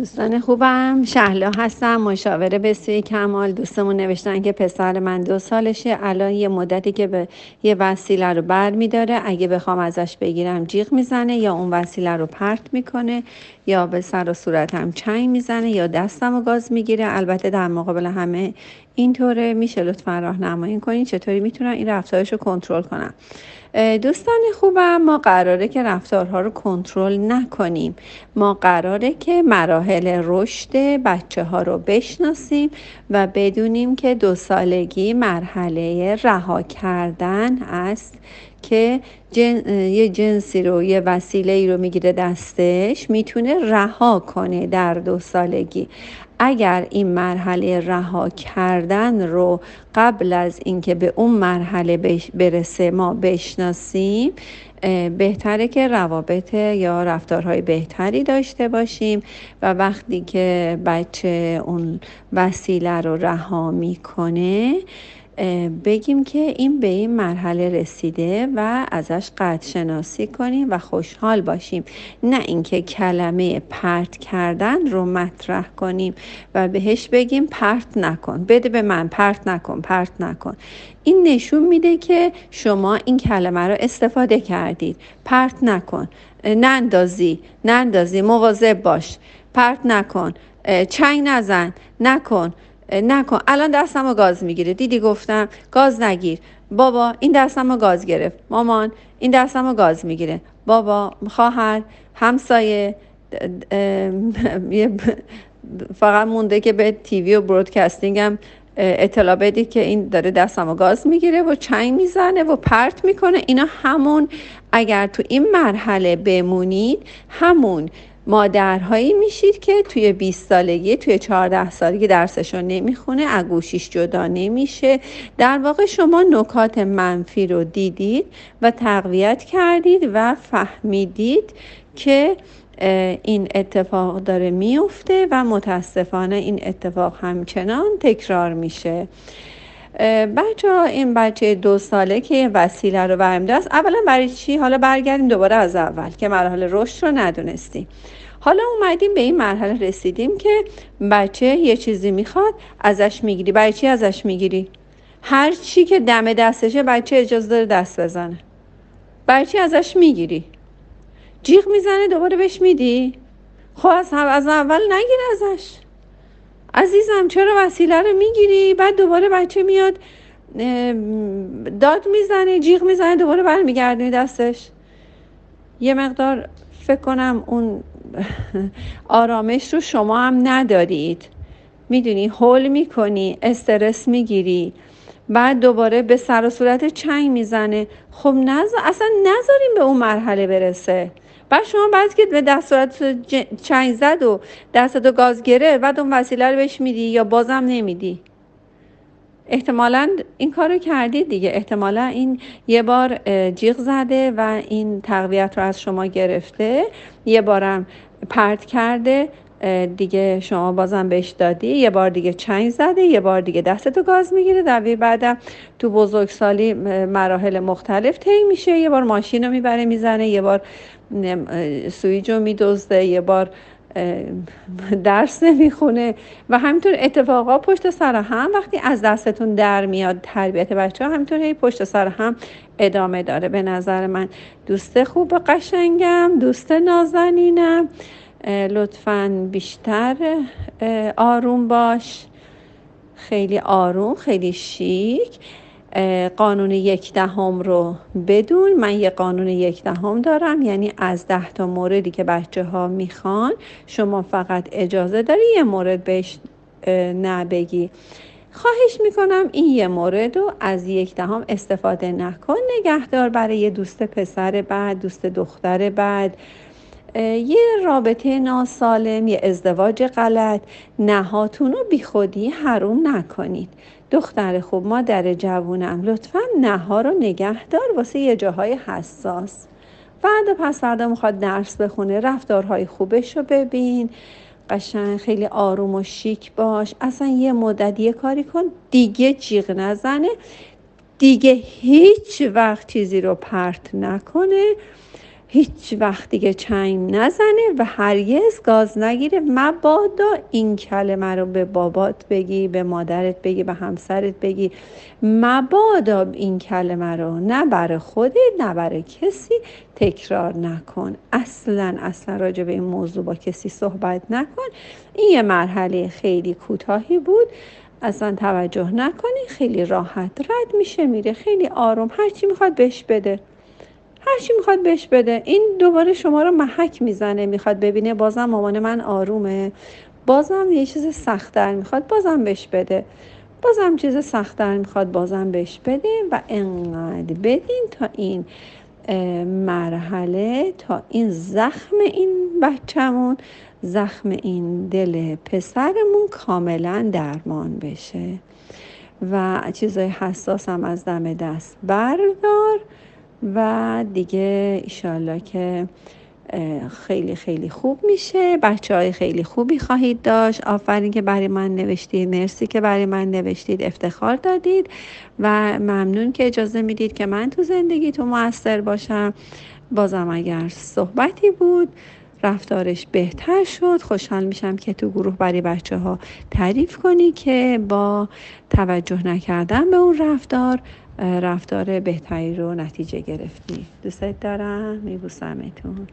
دوستان خوبم، شهلا هستم، مشاوره به سوی کمال. دوستمون نوشتن که پسر من 2 سالشه، الان یه مدتی که به یه وسیله رو بر میداره، اگه بخوام ازش بگیرم جیغ میزنه، یا اون وسیله رو پرت میکنه، یا به سر و صورتم چنگ میزنه، یا دستم رو گاز میگیره. البته در مقابل همه اینطوره. میشه لطفا راهنمایی کنین چطوری میتونم این رفتارش رو کنترل کنم؟ دوستان خوبم، ما قراره که رفتارها رو کنترل نکنیم. ما قراره که مراحل رشد بچه ها رو بشناسیم و بدونیم که 2 سالگی مرحله رها کردن است که یه جنسی رو، یه وسیله ای رو میگیره دستش، میتونه رها کنه در 2 سالگی. اگر این مرحله رها کردن رو قبل از اینکه به اون مرحله برسه ما بشناسیم، بهتره که روابط یا رفتارهای بهتری داشته باشیم و وقتی که بچه اون وسیله رو رها میکنه بگیم که این به این مرحله رسیده و ازش قدرشناسی کنیم و خوشحال باشیم، نه اینکه کلمه پرت کردن رو مطرح کنیم و بهش بگیم پرت نکن، بده به من، پرت نکن، پرت نکن. این نشون میده که شما این کلمه رو استفاده کردید. پرت نکن، نندازی، مواظب باش، پرت نکن، چنگ نزن، نکن. الان دستم رو گاز میگیره، دیدی گفتم گاز نگیر، بابا این دستم رو گاز گرفت، مامان این دستم رو گاز میگیره، بابا، خواهر، همسایه. فقط مونده که به تیوی و برودکاستینگ هم اطلاع بدی که این داره دستم رو گاز میگیره و چنگ میزنه و پرت میکنه. اینا همون، اگر تو این مرحله بمونید، همون مادرهایی میشید که توی 20 سالگی، توی 14 سالگی درسشو نمیخونه، از گوشیش جدا نمیشه. در واقع شما نکات منفی رو دیدید و تقویت کردید و فهمیدید که این اتفاق داره میفته و متاسفانه این اتفاق همچنان تکرار میشه. بچه‌ها، این بچه 2 ساله که وسیله رو برمی‌داره است، اولا برای چی؟ حالا برگردیم دوباره از اول که مراحل رشد رو ندونستیم. حالا اومدیم به این مرحله رسیدیم که بچه یه چیزی میخواد، ازش میگیری. برای چی ازش میگیری؟ هر چی که دم دستشه بچه اجازه داره دست بزنه. برای چی ازش میگیری؟ جیغ میزنه دوباره بهش میدی؟ خب از اول نگیر ازش. عزیزم چرا وسیله رو میگیری؟ بعد دوباره بچه میاد داد میزنه، جیغ میزنه، دوباره برمیگردونی دستش. یه مقدار فکر کنم اون آرامش رو شما هم ندارید، میدونی، هول میکنی، استرس میگیری، بعد دوباره به سر و صورت چنگ میزنه. خب اصلا نذاریم به اون مرحله برسه. بعد شما بعد که به دست صورت چنگ زد و دستتو گاز گرفت، بعد اون وسیله رو بهش میدی یا بازم نمیدی؟ احتمالاً این کارو کردید دیگه. احتمالاً این یه بار جیغ زده و این تقویت رو از شما گرفته، یه بارم پرت کرده دیگه، شما بازم بهش دادی، یه بار دیگه چنگ زده، یه بار دیگه دستتو گاز میگیره. دوی بعدم تو بزرگسالی مراحل مختلف طی میشه. یه بار ماشین رو میبره میزنه، یه بار سویچ رو میدزده، یه بار درس نمیخونه و همینطور اتفاقا پشت سر هم وقتی از دستتون در میاد. تربیت بچه ها همینطور هی پشت سر هم ادامه داره. به نظر من دوست خوب و قشنگم، دوست نازنینم، لطفاً بیشتر آروم باش، خیلی آروم، خیلی شیک. قانون 1/10 رو بدون. من یه قانون 1/10 دارم، یعنی از 10 تا موردی که بچه ها میخوان شما فقط اجازه داری یه مورد بهش نبگی. خواهش میکنم این یه مورد رو از 1/10 استفاده نکن، نگهدار برای دوست پسر بعد، دوست دختر بعد، یه رابطه ناسالم، یه ازدواج غلط. نهاتون رو بی خودی حروم نکنید. دختر خوب، مادر جوونم، لطفا نها رو نگهدار واسه یه جاهای حساس. بعد پس فردا میخواد درس بخونه، رفتارهای خوبش رو ببین، قشنگ خیلی آروم و شیک باش. اصلا یه مدت یه کاری کن، دیگه جیغ نزنه، دیگه هیچ وقت چیزی رو پرت نکنه، هیچ وقت دیگه چنگ نزنه و هرگز گاز نگیره. مبادا این کلمه رو به بابات بگی، به مادرت بگی، به همسرت بگی. مبادا این کلمه رو نه برای خودت نه برای کسی تکرار نکن. اصلا راجع به این موضوع با کسی صحبت نکن. این یه مرحله خیلی کوتاهی بود، اصلا توجه نکنی. خیلی راحت رد میشه، میره خیلی آروم. هرچی میخواد بهش بده. این دوباره شما رو محک میزنه، میخواد ببینه بازم مامان من آرومه، بازم یه چیز سخت‌تر میخواد، بازم بهش بده، بازم چیز سخت‌تر میخواد، بازم بهش بده. و انقدر بدین تا این مرحله، تا این زخم این بچه‌مون، زخم این دل پسرمون کاملا درمان بشه. و چیزای حساس هم از دم دست بردار و دیگه انشالله که خیلی خیلی خوب میشه. بچه‌های خیلی خوبی خواهید داشت. آفرین که برای من نوشتید، مرسی که برای من نوشتید، افتخار دادید و ممنون که اجازه میدید که من تو زندگیتون موثر باشم. بازم اگر صحبتی بود، رفتارش بهتر شد، خوشحال میشم که تو گروه برای بچه‌ها تعریف کنی که با توجه نکردن به اون رفتار بهتری رو نتیجه گرفتی. دوست دارم، میبوسمتون.